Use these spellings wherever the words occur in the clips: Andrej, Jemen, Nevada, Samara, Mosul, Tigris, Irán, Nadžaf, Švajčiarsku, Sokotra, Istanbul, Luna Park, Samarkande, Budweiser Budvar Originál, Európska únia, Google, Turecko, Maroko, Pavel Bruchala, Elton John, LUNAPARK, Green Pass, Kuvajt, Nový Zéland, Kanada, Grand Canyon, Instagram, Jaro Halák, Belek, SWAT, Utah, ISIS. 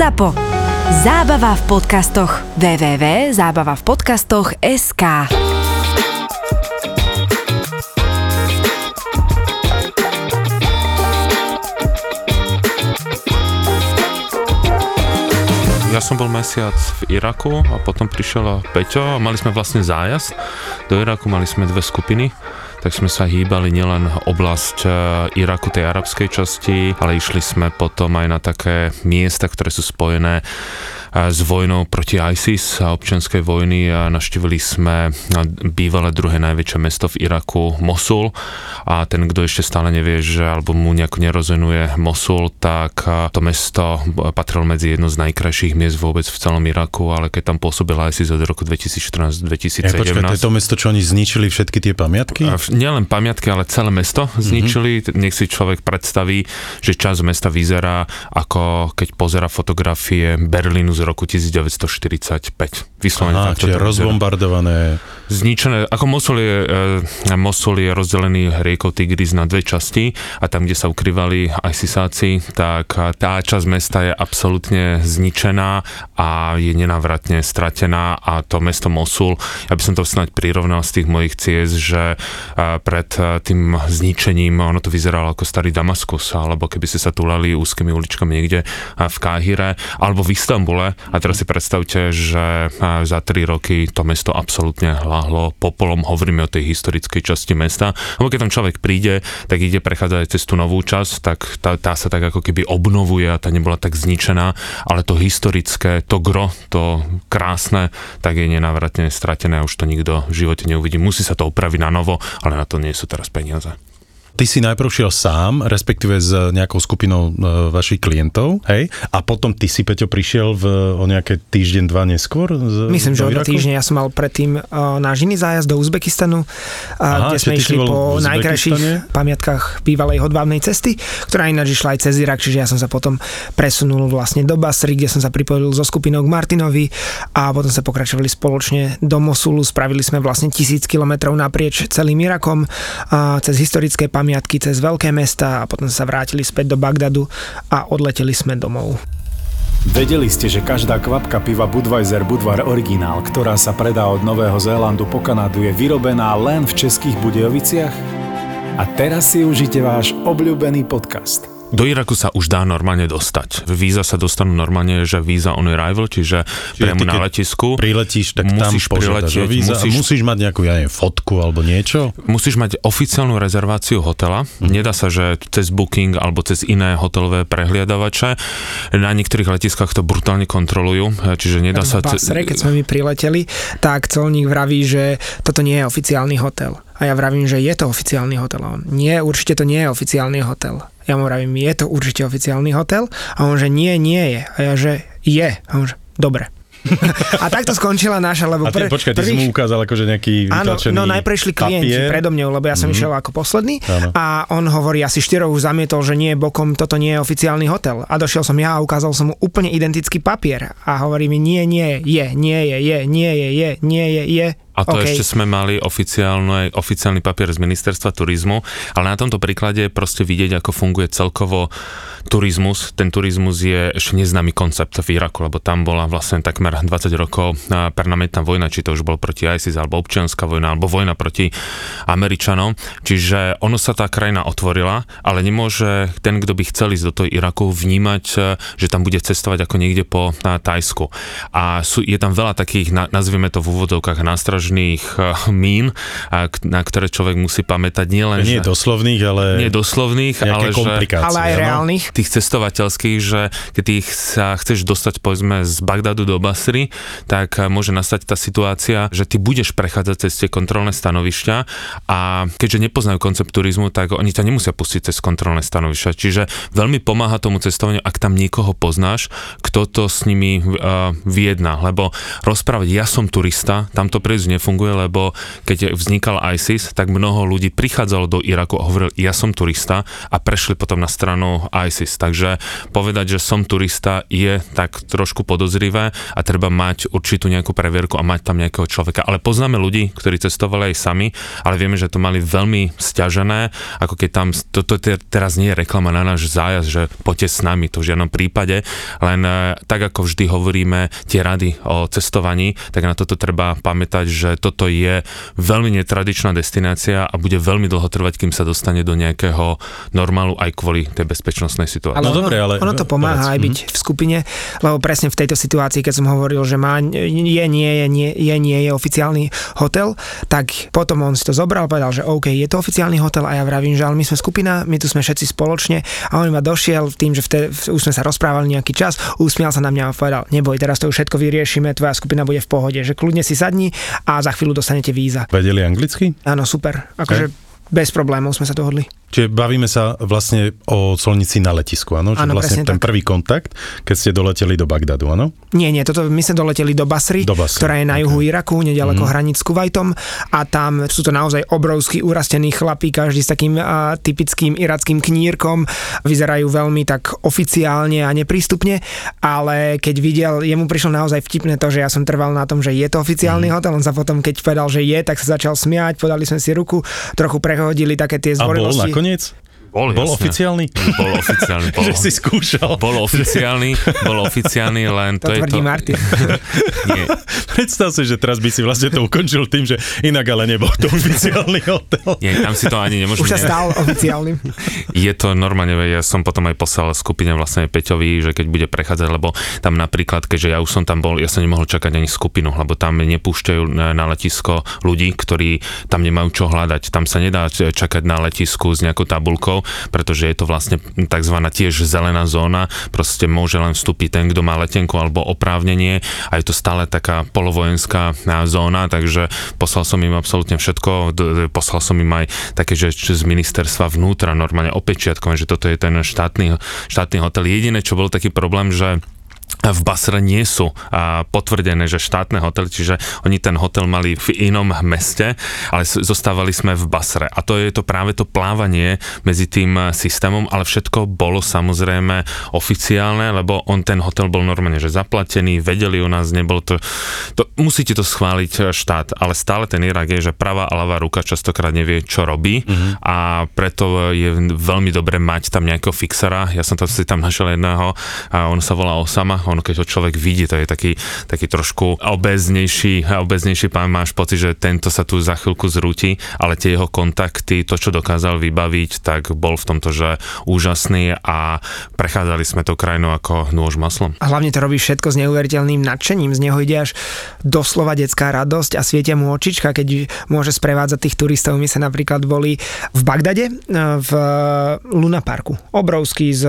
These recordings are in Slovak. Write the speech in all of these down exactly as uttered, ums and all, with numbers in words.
ZAPO. Zábava v podcastoch. w w w bodka zábava v podcastoch bodka es ká. Ja som bol mesiac v Iraku a potom prišiel Peťo a mali sme vlastne zájazd do Iraku, mali sme dve skupiny, tak sme sa hýbali nielen oblasť Iraku, tej arabskej časti, ale išli sme potom aj na také miesta, ktoré sú spojené s vojnou proti ISIS a občianskej vojny a navštívili sme bývalé druhé najväčšie mesto v Iraku, Mosul, a ten, kto ešte stále nevie, že alebo mu nejako nerozonuje Mosul, tak to mesto patrilo medzi jedno z najkrajších miest vôbec v celom Iraku, ale keď tam pôsobila ISIS od roku dvetisícštrnásť dvetisícsedemnásť. Ja, počkaj, to je to mesto, čo oni zničili všetky tie pamiatky? Nielen pamiatky, ale celé mesto zničili. Mm-hmm. Nech si človek predstaví, že časť mesta vyzerá ako keď pozerá fotografie Berlínu z roku devätnásť štyridsaťpäť. Vyslovene tak, čiže rozbombardované. Zničené. Ako Mosul je, Mosul je rozdelený riekou Tigris na dve časti a tam, kde sa ukrývali ISISáci, tak tá časť mesta je absolútne zničená a je nenávratne stratená a to mesto Mosul, ja by som to snáď prirovnal z tých mojich ciest, že pred tým zničením ono to vyzeralo ako starý Damaskus, alebo keby ste sa túlali úzkými uličkami niekde v Kahire, alebo v Istanbule. A teraz si predstavte, že za tri roky to mesto absolútne hláhlo popolom, hovoríme o tej historickej časti mesta. Lebo keď tam človek príde, tak ide prechádzať cez tú novú časť, tak tá, tá sa tak ako keby obnovuje a tá nebola tak zničená, ale to historické, to gro, to krásne, tak je nenávratne stratené a už to nikto v živote neuvidí. Musí sa to opraviť na novo, ale na to nie sú teraz peniaze. Ty si najprv šiel sám, respektíve s nejakou skupinou e, vašich klientov, hej? A potom ty si, Peťo, prišiel v, o nejaké týždeň, dva neskôr? Z, Myslím, že o dva týždne. Ja som mal predtým e, náš iný zájazd do Uzbekistanu, a, Aha, kde sme išli po najkrajších pamiatkách bývalej hodvábnej cesty, ktorá ináč išla aj cez Irak, čiže ja som sa potom presunul vlastne do Basry, kde som sa pripojil so skupinou k Martinovi a potom sa pokračovali spoločne do Mosulu. Spravili sme vlastne tisíc kilometrov naprieč celým Irakom a cez historické pamiatky cez veľké mesta a potom sa vrátili späť do Bagdadu a odleteli sme domov. Vedeli ste, že každá kvapka piva Budweiser Budvar Originál, ktorá sa predá od Nového Zélandu po Kanadu, je vyrobená len v Českých Budějoviciach? A teraz si užite váš obľúbený podcast. Do Iraku sa už dá normálne dostať. Víza sa dostanú normálne, že víza on arrival, čiže, čiže priamo na letisku. Priletíš, tak musíš tam požiadaš o víza musíš, musíš mať nejakú, ja neviem, fotku alebo niečo? Musíš mať oficiálnu rezerváciu hotela. Mm. Nedá sa, že cez Booking alebo cez iné hotelové prehliadavače. Na niektorých letiskách to brutálne kontrolujú, čiže nedá sa... V Basre, keď sme my prileteli, tak celník vraví, že toto nie je oficiálny hotel. A ja vravím, že je to oficiálny hotel. A on, nie, určite to nie je oficiálny hotel. Ja mu vravím, je to určite oficiálny hotel? A on, že nie, nie je. A ja, že je. A on, že dobre. A takto skončila naša, lebo... A ty, pr- počkaj, ty prvý... si mu ukázal akože nejaký vytlačený papier. Áno, no najprv išli klienti papier predo mňou, lebo ja som mm. išiel ako posledný. Áno. A on hovorí, asi štyroch už zamietol, že nie, bokom, toto nie je oficiálny hotel. A došiel som ja a ukázal som mu úplne identický papier. A hovorí mi, nie, nie, je, nie, je, je, nie, je, je, nie, je, je. A to okay. Ešte sme mali oficiálny, oficiálny papier z ministerstva turizmu, ale na tomto príklade je proste vidieť, ako funguje celkovo turizmus. Ten turizmus je ešte neznámy koncept v Iraku, lebo tam bola vlastne takmer dvadsať rokov permanentná vojna, či to už bol proti ISIS, alebo občianska vojna, alebo vojna proti Američanom. Čiže ono sa tá krajina otvorila, ale nemôže ten, kto by chcel ísť do toho Iraku, vnímať, že tam bude cestovať ako niekde po Tajsku. A sú, je tam veľa takých, nazvieme to v úvodovkách, nástražných mín, na ktoré človek musí pamätať nielen... Nie doslovných, ale... Nie doslovných, ale, že, ale aj reálnych. Tých cestovateľských, že keď ich sa chceš dostať, povedzme, z Bagdadu do Basry, tak môže nastať tá situácia, že ty budeš prechádzať cez tie kontrolné stanovišťa a keďže nepoznajú koncept turizmu, tak oni ťa nemusia pustiť cez kontrolné stanovišťa. Čiže veľmi pomáha tomu cestovaniu, ak tam niekoho poznáš, kto to s nimi uh, vyjedná, lebo rozprávať, ja som turista, tam to príliš nefunguje, lebo keď vznikal ISIS, tak mnoho ľudí prichádzalo do Iraku a hovoril, ja som turista, a prešli potom na stranu ISIS. Takže povedať, že som turista, je tak trošku podozrivé a treba mať určitú nejakú previerku a mať tam nejakého človeka. Ale poznáme ľudí, ktorí cestovali aj sami, ale vieme, že to mali veľmi sťažené, ako keď tam, toto to, teraz nie je reklama na náš zájazd, že poďte s nami, to v žiadnom prípade, len tak ako vždy hovoríme tie rady o cestovaní, tak na toto treba pamätať, že toto je veľmi netradičná destinácia a bude veľmi dlho trvať, kým sa dostane do nejakého normálu aj kvôli tej bezpečnostnej situácii. Ale no dobre, ale... Ono to pomáha aj byť mm-hmm. v skupine, lebo presne v tejto situácii, keď som hovoril, že má, je, nie, je, nie, je, nie, je oficiálny hotel, tak potom on si to zobral, povedal, že OK, je to oficiálny hotel a ja vravím, že ale my sme skupina, my tu sme všetci spoločne a on ma došiel tým, že vtedy, už sme sa rozprávali nejaký čas, usmial sa na mňa a povedal, neboj, teraz to už všetko vyriešime, tvoja skupina bude v pohode, že kľudne si sadni a za chvíľu dostanete víza. Vedeli anglicky? Áno, super, akože okay. Bez problémov sme sa dohodli. Čiže bavíme sa vlastne o colnici na letisku, áno? Čiže áno, vlastne ten tak. Prvý kontakt, keď ste doleteli do Bagdadu, áno? Nie, nie, toto my sme doleteli do Basry, do Basry. Ktorá je na juhu okay. Iraku, nedaleko mm. hraníc s Kuvajtom, a tam sú to naozaj obrovskí urastení chlapí, každý s takým a, typickým irackým knírkom, vyzerajú veľmi tak oficiálne a neprístupne, ale keď videl, jemu prišlo naozaj vtipné to, že ja som trval na tom, že je to oficiálny mm. hotel, on sa potom, keď povedal, že je, tak sa začal smiať, podali sme si ruku, trochu prehodili také tie zdvorilosti. Koniec? Bol, bol oficiálny? Bol oficiálny. Bol, že si skúšal. Bol oficiálny, bol oficiálny, len to, to je to... To tvrdí Martin. Nie. Predstav si, že teraz by si vlastne to ukončil tým, že inak ale nebol to oficiálny hotel. Nie, tam si to ani nemôžem... Už sa stal oficiálnym. Je to normálne, ja som potom aj poslal skupine vlastne Peťovi, že keď bude prechádzať, lebo tam napríklad, keďže ja už som tam bol, ja som nemohol čakať ani skupinu, lebo tam nepúšťajú na letisko ľudí, ktorí tam nemajú čo hľadať. Tam sa nedá čakať na letisku s nejakou tabuľkou, pretože je to vlastne takzvaná tiež zelená zóna, proste môže len vstúpiť ten, kto má letenku alebo oprávnenie, a je to stále taká polovojenská zóna, takže poslal som im absolútne všetko, poslal som im aj také, že z ministerstva vnútra, normálne opečiatkové, že toto je ten štátny, štátny hotel. Jediné, čo bol taký problém, že v Basre nie sú potvrdené, že štátne hotel, čiže oni ten hotel mali v inom meste, ale zostávali sme v Basre. A to je to práve to plávanie medzi tým systémom, ale všetko bolo samozrejme oficiálne, lebo on ten hotel bol normálne, že zaplatený, vedeli o nás, nebolo to, to musíte to schváliť štát, ale stále ten Irak je, že pravá a ľavá ruka častokrát nevie, čo robí, mm-hmm. a preto je veľmi dobre mať tam nejakého fixera. Ja som tam si tam našiel jedného a on sa volá Osama. On, keď ho človek vidí, to je taký, taký trošku obeznejší, obeznejší pán, máš pocit, že tento sa tu za chvíľku zrúti, ale tie jeho kontakty, to, čo dokázal vybaviť, tak bol v tomto, že úžasný, a prechádzali sme to krajinou ako nôž maslom. A hlavne to robí všetko s neuveriteľným nadšením, z neho ide až doslova detská radosť a svietia mu očička, keď môže sprevádzať tých turistov. My sa napríklad boli v Bagdade, v Luna Parku. Obrovský z...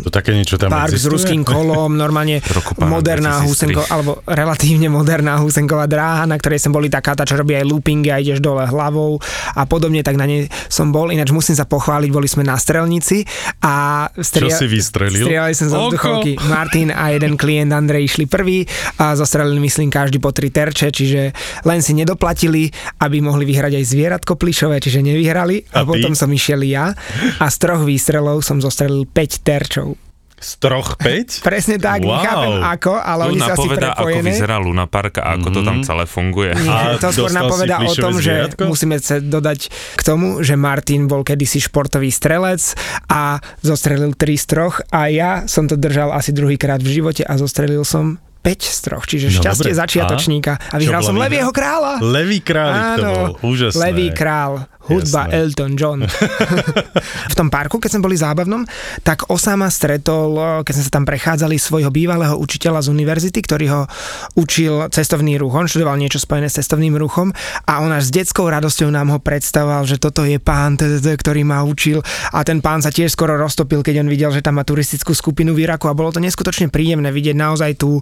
To také niečo tam park existuje? S ruským kolom, normálne moderná húsenko, alebo relatívne moderná húsenková dráha, na ktorej som boli taká, tá, čo robí aj loopingy a ideš dole hlavou a podobne, tak na nej som bol. Ináč musím sa pochváliť, boli sme na strelnici a stria- čo si vystrelil? Strieľali som zo vzduchovky. Martin a jeden klient Andrej išli prvý a zastrelili, myslím, každý po tri terče, čiže len si nedoplatili, aby mohli vyhrať aj zvieratko plišové, čiže nevyhrali, a, a potom som išiel ja a z troch výstrelov som zostrelil päť terčov. Z troch päť? Presne tak, wow. Nechápem ako, ale Luna oni sa asi prepojené. Luna povedá, ako vyzerá Luna Park a ako mm-hmm. to tam celé funguje. Nie, to skôr napovedá o tom, zvieratko? Že musíme sa dodať k tomu, že Martin bol kedysi športový strelec a zostrelil tri z troch a ja som to držal asi druhýkrát v živote a zostrelil som päť z troch, čiže no, šťastie dobre. Začiatočníka. A vyhral som Levieho kráľa. Levý kráľik to bol, úžasné. Levý král, hudba jasné. Elton John. V tom parku, keď sme boli zábavnom, tak Osama stretol, keď sme sa tam prechádzali, svojho bývalého učiteľa z univerzity, ktorý ho učil cestovný ruch. On študoval niečo spojené s cestovným ruchom a on až s detskou radosťou nám ho predstavoval, že toto je pán, ktorý ma učil, a ten pán sa tiež skoro roztopil, keď on videl, že tam má turistickú skupinu v Iraku, a bolo to neskutočne príjemné vidieť naozaj tú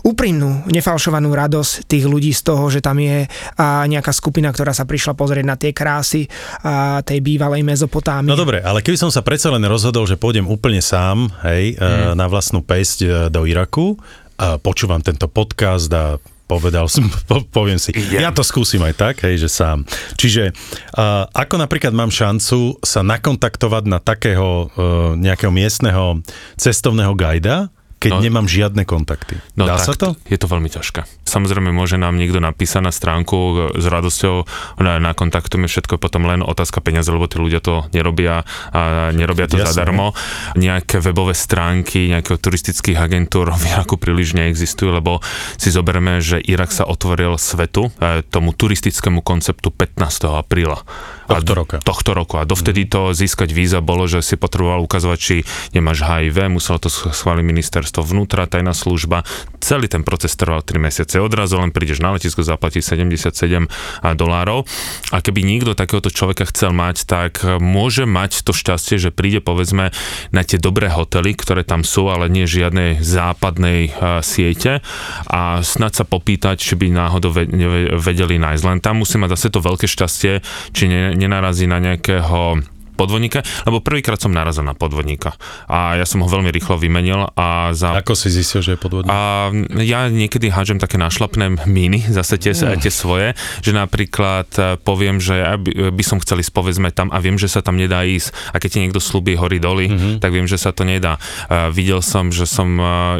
úprimnú, nefalšovanú radosť tých ľudí z toho, že tam je a, nejaká skupina, ktorá sa prišla pozrieť na tie krásy a, tej bývalej Mezopotámie. No dobre, ale keby som sa predsa len rozhodol, že pôjdem úplne sám, hej, mm. na vlastnú päsť do Iraku, a počúvam tento podcast a povedal som, po, poviem si, ja to skúsim aj tak, hej, že sám. Čiže uh, ako napríklad mám šancu sa nakontaktovať na takého uh, nejakého miestneho cestovného guida, keď no, nemám žiadne kontakty. No, dá sa to? Je to veľmi ťažké. Samozrejme, môže nám niekto napísať na stránku s radosťou, na, na kontaktu mi všetko, potom len otázka peniaze, lebo tí ľudia to nerobia a nerobia to ja zadarmo. Nejaké webové stránky, nejakého turistických agentúr v Iraku príliš neexistujú, lebo si zoberieme, že Irak sa otvoril svetu, tomu turistickému konceptu pätnásteho apríla. Tohto roka. Tohto roku. A dovtedy to získať víza bolo, že si potreboval ukazovať, či nemáš há í vé, muselo to schváliť ministerstvo vnútra, tajná služba. Celý ten proces trval tri mesiace. Odrazu len prídeš na letisko, zaplatíš sedemdesiatsedem dolárov. A keby nikto takéhoto človeka chcel mať, tak môže mať to šťastie, že príde povedzme na tie dobré hotely, ktoré tam sú, ale nie žiadnej západnej uh, siete. A snad sa popýtať, či by náhodou vedeli nájsť. Len tam musí mať zase to veľké šťastie, či nie nenarazí na nejakého podvodníka, lebo prvýkrát som narazil na podvodníka. A ja som ho veľmi rýchlo vymenil a za... Ako si zistil, že je podvodník? A ja niekedy hádžem také nášlapné míny, zase tie, mm. tie svoje, že napríklad poviem, že ja by som chcel ísť, povedzme, tam a viem, že sa tam nedá ísť. A keď ti niekto slúbi hory doli, mm-hmm. tak viem, že sa to nedá. A videl som, že som...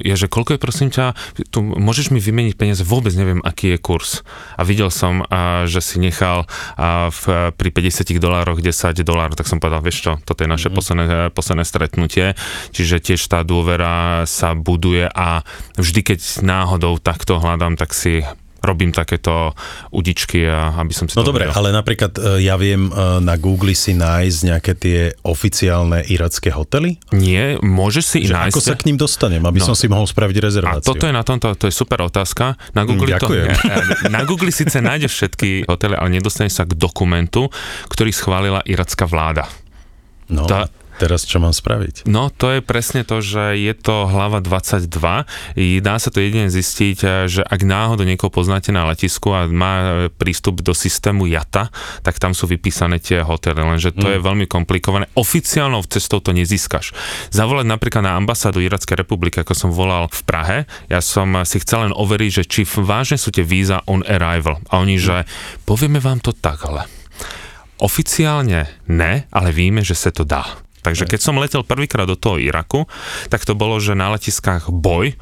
Ja, že koľko je, prosím ťa, tu môžeš mi vymeniť peniaze? Vôbec neviem, aký je kurz. A videl som, že si nechal v, pri päťdesiatich dolároch desať dolárov, tak som povedal, vieš čo, toto je naše mm-hmm. posledné, posledné stretnutie, čiže tiež tá dôvera sa buduje a vždy, keď náhodou takto hľadám, tak si robím takéto udičky, aby som si no to... No dobre, ale napríklad ja viem na Google si nájsť nejaké tie oficiálne iracké hotely? Nie, môžeš si nájsť... Ako sa k ním dostanem, aby no. som si mohol spraviť rezerváciu? A toto je na tomto, to je super otázka. Na Google mm, to, na Google síce nájdeš všetky hotely, ale nedostaneš sa k dokumentu, ktorý schválila iracká vláda. No... Tá, teraz čo mám spraviť? No, to je presne to, že je to hlava dvadsaťdva. Dá sa to jedine zistiť, že ak náhodou niekoho poznáte na letisku a má prístup do systému jata, tak tam sú vypísané tie hotely, lenže to mm. je veľmi komplikované. Oficiálnou cestou to nezískaš. Zavolať napríklad na ambasádu Irackej republiky, ako som volal v Prahe, ja som si chcel len overiť, že či vážne sú tie víza on arrival. A oni, mm. že povieme vám to takhle. Oficiálne ne, ale víme, že sa to dá. Takže keď som letel prvýkrát do toho Iraku, tak to bolo, že na letiskách boj,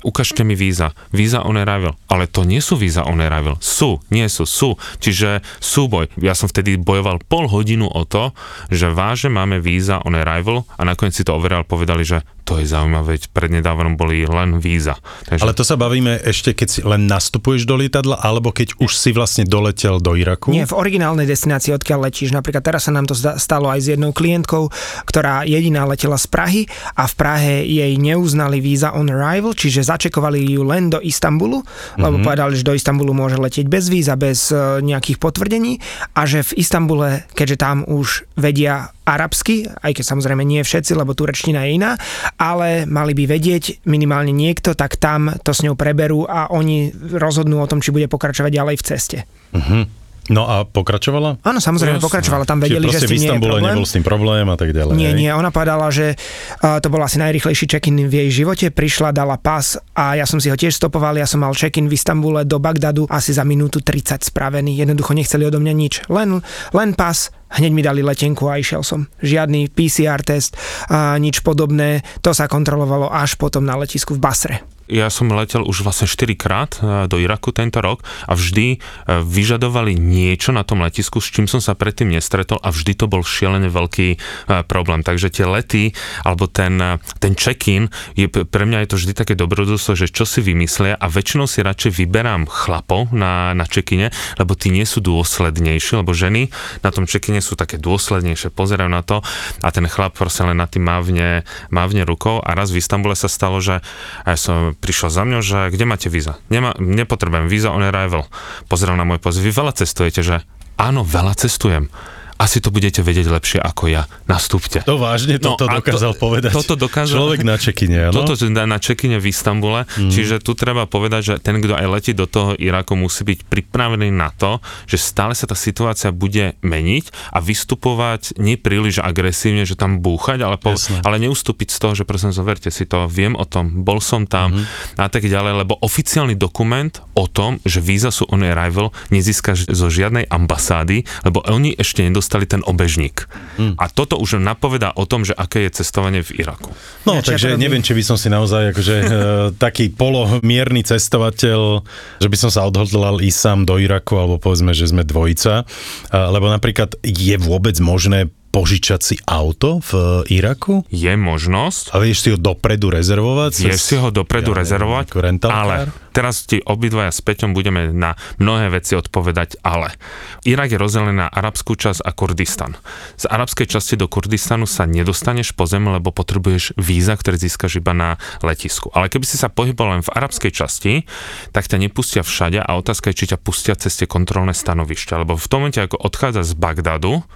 ukážte mi víza, víza on arrival, ale to nie sú víza on arrival, sú, nie sú, sú, čiže súboj. Ja som vtedy bojoval pol hodinu o to, že vážne máme víza on arrival a nakoniec si to overal, povedali, že to je zaujímavé, veď prednedávnom boli len víza. Takže... Ale to sa bavíme ešte, keď si len nastupuješ do lietadla, alebo keď už si vlastne doletel do Iraku? Nie, v originálnej destinácii, odkiaľ letíš. Napríklad teraz sa nám to stalo aj s jednou klientkou, ktorá jediná letela z Prahy a v Prahe jej neuznali víza on arrival, čiže začekovali ju len do Istanbulu, lebo mm-hmm. povedali, že do Istanbulu môže letieť bez víza, bez uh, nejakých potvrdení a že v Istanbule, keďže tam už vedia arabsky, aj keď samozrejme nie všetci, lebo turečtina je iná, ale mali by vedieť minimálne niekto, tak tam to s ňou preberú a oni rozhodnú o tom, či bude pokračovať ďalej v ceste. Uh-huh. No a pokračovala? Áno, samozrejme, yes. pokračovala. Tam vedeli, že s tým nie je problém. Čiže proste v Istanbule nebol s tým problém a tak ďalej. Nie, nie, ona povedala, že uh, to bol asi najrýchlejší check-in v jej živote. Prišla, dala pas a ja som si ho tiež stopoval. Ja som mal check-in v Istanbule do Bagdadu asi za minútu tridsať spravený. Jednoducho nechceli odo mňa nič. Len, len pas. Hneď mi dali letenku a išiel som. Žiadny pé cé er test, a nič podobné. To sa kontrolovalo až potom na letisku v Basre. Ja som letel už vlastne štyrikrát do Iraku tento rok a vždy vyžadovali niečo na tom letisku, s čím som sa predtým nestretol a vždy to bol šielene veľký problém. Takže tie lety, alebo ten, ten check-in, je, pre mňa je to vždy také dobrodružstvo, že čo si vymyslia a väčšinou si radšej vyberám chlapov na, na check-ine, lebo tí nie sú dôslednejší, lebo ženy na tom check-ine sú také dôslednejšie, pozerajú na to a ten chlap proste len na tým mávne, mávne rukou a raz v Istanbule sa stalo, že ja som prišiel za mňou, že kde máte víza? Nemá, nepotrebujem víza on arrival. Pozeral na môj post, vy veľa cestujete, že áno, veľa cestujem. asi to budete vedieť lepšie ako ja. Nastúpte. To vážne toto no, dokázal to, povedať. Toto dokázal. Človek na čekine, áno? Toto na čekine v Istanbule. Mm. Čiže tu treba povedať, že ten, kto aj letí do toho Iraku, musí byť pripravený na to, že stále sa tá situácia bude meniť a vystupovať nie príliš agresívne, že tam búchať, ale, po, ale neustúpiť z toho, že prosím, zoverte si to, viem o tom, bol som tam mm. a tak ďalej, lebo oficiálny dokument o tom, že víza sú on arrival, nezískaš zo žiadnej ambasády, lebo oni ešte nedostali ten obežník. Mm. A toto už napovedá o tom, že aké je cestovanie v Iraku. No, ja, takže ja neviem, či by som si naozaj akože taký polomierny cestovateľ, že by som sa odhodlal ísť sám do Iraku, alebo povedzme, že sme dvojica, lebo napríklad je vôbec možné požičať si auto v Iraku? Je možnosť. A vieš si ho dopredu rezervovať? Vieš si ho dopredu ja rezervovať, neviem, ale teraz ti obidvaja s Peťom budeme na mnohé veci odpovedať, ale Irak je rozdelený na arabskú časť a Kurdistan. Z arabskej časti do Kurdistanu sa nedostaneš po zemi, lebo potrebuješ víza, ktoré získaš iba na letisku. Ale keby si sa pohyboval len v arabskej časti, tak ťa nepustia všade a otázka je, či ťa pustia cez tie kontrolné stanovišťa, lebo v tom momente, ako odchádzaš z Bagdadu,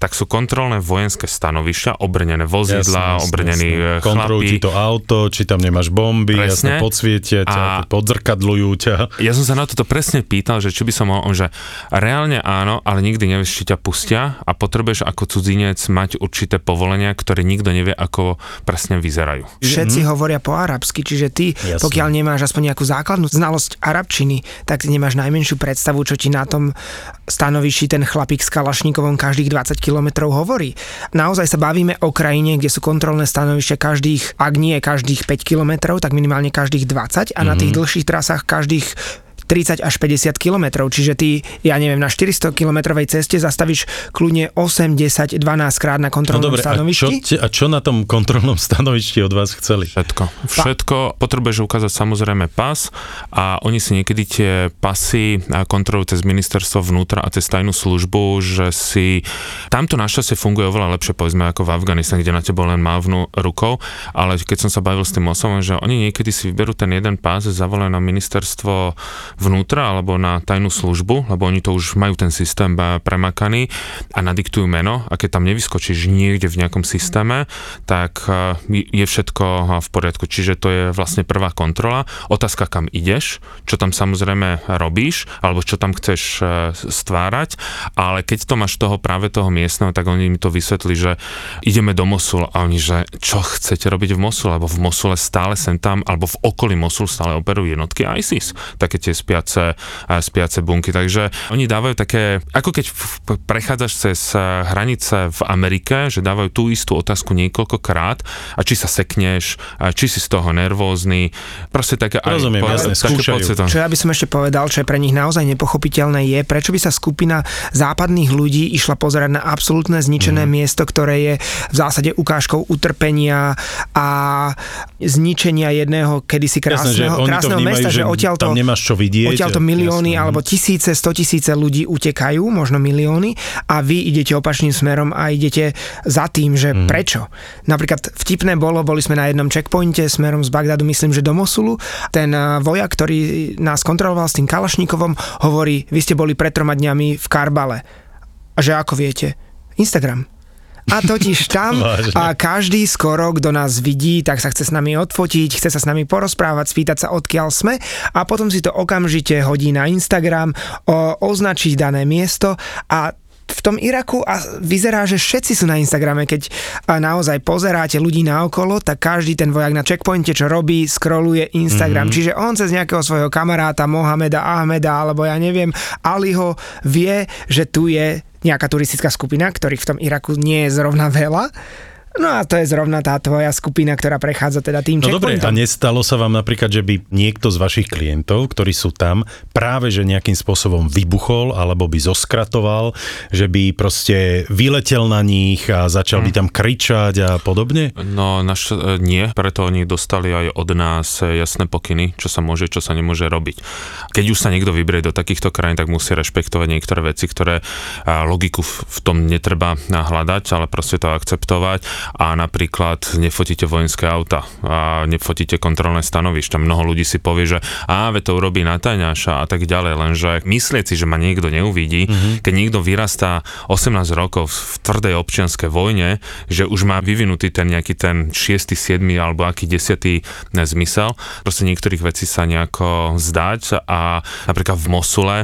tak sú kontrolné vojenské stanovišťa, obrnené vozidlá, obrnení chlapi. Kontrolujú ti to auto, či tam nemáš bomby, jasne, podsvietia ťa, podzrkadľujú ťa. Ja som sa na toto presne pýtal, že či by som mohol, že reálne áno, ale nikdy nevieš, či ťa pustia a potrebuješ ako cudzinec mať určité povolenia, ktoré nikto nevie, ako presne vyzerajú. Všetci hm? hovoria po arabsky, čiže ty, jasne, pokiaľ nemáš aspoň nejakú základnú znalosť arabčiny, tak ty nemáš najmenšiu predstavu, čo ti na tom stanovišti ten chlapík s kalašníkovom každých dvadsať kilometrov kilometrov hovorí. Naozaj sa bavíme o krajine, kde sú kontrolné stanovišťa každých, ak nie každých päť kilometrov, tak minimálne každých dvadsať a mm. na tých dlhších trasách každých tridsať až päťdesiat kilometrov, čiže ty, ja neviem, na štyristo kilometrovej ceste zastavíš kľudne osem, desať, dvanásť krát na kontrolnom no dobre, stanovišti. A čo, a čo na tom kontrolnom stanovišti od vás chceli? Všetko. Všetko. Potrebuješ ukázať samozrejme pas a oni si niekedy tie pasy kontrolujú cez ministerstvo vnútra a cez tajnú službu, že si... Tamto našťastie funguje oveľa lepšie, povedzme, ako v Afganistane, kde na tebo len mávnu rukou, ale keď som sa bavil s tým osobom, že oni niekedy si vyberú ten jeden pás, zavolajú na ministerstvo vnútra alebo na tajnú službu, lebo oni to už majú ten systém premakaný a nadiktujú meno a keď tam nevyskočíš niekde v nejakom systéme, tak je všetko v poriadku. Čiže to je vlastne prvá kontrola. Otázka, kam ideš, čo tam samozrejme robíš, alebo čo tam chceš stvárať, ale keď to máš toho práve toho miestneho, tak oni mi to vysvetli, že ideme do Mosul a oni, že čo chcete robiť v Mosule, alebo v Mosule stále sem tam, alebo v okolí Mosul stále operujú jednotky í es í es. Také tie Spiace, spiace bunky. Takže oni dávajú také, ako keď prechádzaš cez hranice v Amerike, že dávajú tú istú otázku niekoľkokrát a či sa sekneš, a či si z toho nervózny. Proste také... Rozumiem, aj, jasne, také skúšajú. Čo ja by som ešte povedal, čo je pre nich naozaj nepochopiteľné je, prečo by sa skupina západných ľudí išla pozerať na absolútne zničené mm. miesto, ktoré je v zásade ukážkou utrpenia a zničenia jedného kedysi krásneho, jasne, že krásneho vnímajú, mesta, že odtiaľto... Tam nemáš čo vidieť. Odtiaľto milióny, jasné, alebo tisíce, stotisíce ľudí utekajú, možno milióny a vy idete opačným smerom a idete za tým, že mm. prečo. Napríklad vtipné bolo, boli sme na jednom checkpointe smerom z Bagdadu, myslím, že do Mosulu. Ten vojak, ktorý nás kontroloval s tým kalašníkovom, hovorí, vy ste boli pred troma dňami v Karbale. A že ako viete? Instagram. A totiž tam a každý skoro, kto nás vidí, tak sa chce s nami odfotiť, chce sa s nami porozprávať, spýtať sa, odkiaľ sme a potom si to okamžite hodí na Instagram, o, označí dané miesto a v tom Iraku a vyzerá, že všetci sú na Instagrame, keď naozaj pozeráte ľudí naokolo, tak každý ten vojak na checkpointe, čo robí, scrolluje Instagram. Mm-hmm. Čiže on cez nejakého svojho kamaráta, Mohameda, Ahmeda, alebo ja neviem, Aliho, vie, že tu je nejaká turistická skupina, ktorých v tom Iraku nie je zrovna veľa. No a to je zrovna tá tvoja skupina, ktorá prechádza teda tým checkpointom. No dobre, a nestalo sa vám napríklad, že by niekto z vašich klientov, ktorí sú tam, práve že nejakým spôsobom vybuchol, alebo by zoskratoval, že by proste vyletel na nich a začal hmm. by tam kričať a podobne? No naš, nie, preto oni dostali aj od nás jasné pokyny, čo sa môže, čo sa nemôže robiť. Keď už sa niekto vyberie do takýchto krajín, tak musí rešpektovať niektoré veci, ktoré logiku v tom netreba hľadať, ale proste to akceptovať. a napríklad nefotíte vojenské auta a nefotíte kontrolné stanovišta. Mnoho ľudí si povie, že á, ve to urobí natáňaša a tak ďalej, lenže myslieť si, že ma niekto neuvidí, mm-hmm. keď niekto vyrastá osemnásť rokov v tvrdej občianskej vojne, že už má vyvinutý ten nejaký ten šiesty, siedmy alebo aký desiatý zmysel. Proste niektorých vecí sa nejako zdať a napríklad v Mosule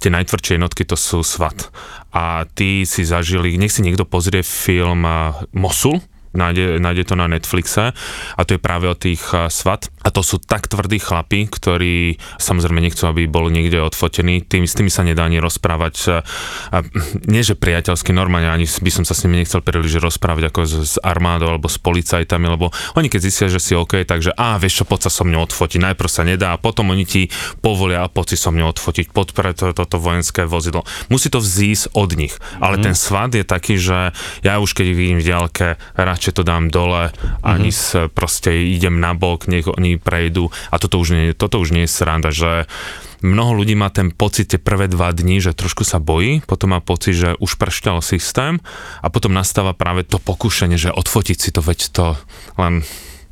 tie najtvrdšie jednotky to sú SWAT. A tí si zažili, nech si niekto pozrie film Mosul, nájde, nájde to na Netflixe a to je práve o tých SWAT. A to sú tak tvrdí chlapi, ktorí samozrejme nechcú, aby bol niekde odfotení. Tým, s tými sa nedá ani rozprávať. A nie, že priateľsky, normálne, ani by som sa s nimi nechcel príliš rozprávať ako s armádou alebo s policajtami, lebo oni keď zistia, že si OK, takže á, vieš čo, poď sa so mňou odfotiť. Najprv sa nedá a potom oni ti povolia a poď si so mňou odfotiť. Podpre to, toto vojenské vozidlo. Musí to vzísť od nich. Ale mm. ten SWAT je taký, že ja už keď vidím v diaľke, radšej to dám dole, ani mm-hmm. proste idem na bok, nech oni prejdú. A toto už nie, toto už nie je sranda, že mnoho ľudí má ten pocit tie prvé dva dni, že trošku sa bojí, potom má pocit, že už prešťal systém a potom nastáva práve to pokúšanie, že odfotiť si to, veď to len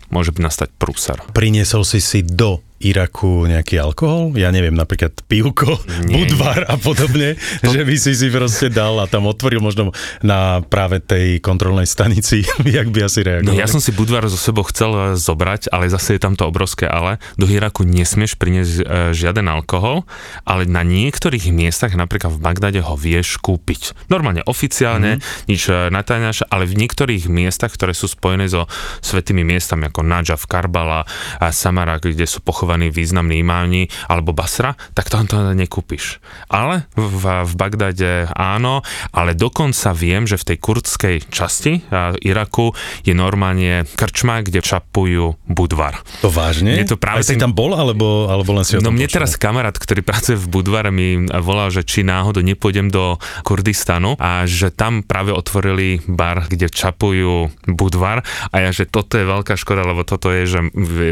môže nastať prúser. Priniesol si si do Iraku nejaký alkohol? Ja neviem, napríklad pivko, Budvar a podobne, to... že by si si proste dal a tam otvoril možno na práve tej kontrolnej stanici, jak by asi reagoval. No, ja som si Budvar zo sebou chcel zobrať, ale zase je tam to obrovské ale. Do Iraku nesmieš priniesť žiaden alkohol, ale na niektorých miestach, napríklad v Bagdade, ho vieš kúpiť. Normálne, oficiálne, mm-hmm. nič natáňaš, ale v niektorých miestach, ktoré sú spojené so svätými miestami, ako Nadžaf, Karbala a Samara, kde sú pochovaní významní imáni, alebo Basra, tak to nekúpiš. Ale v, v Bagdade áno, ale dokonca viem, že v tej kurdskej časti Iraku je normálne krčma, kde čapujú Budvar. To vážne? Je to práve aj si tam bol, alebo, alebo len si o tom počul? No mne teraz kamarát, ktorý pracuje v Budvare, mi volal, že či náhodou nepôjdem do Kurdistanu a že tam práve otvorili bar, kde čapujú Budvar a ja, že toto je veľká škoda, lebo toto je, že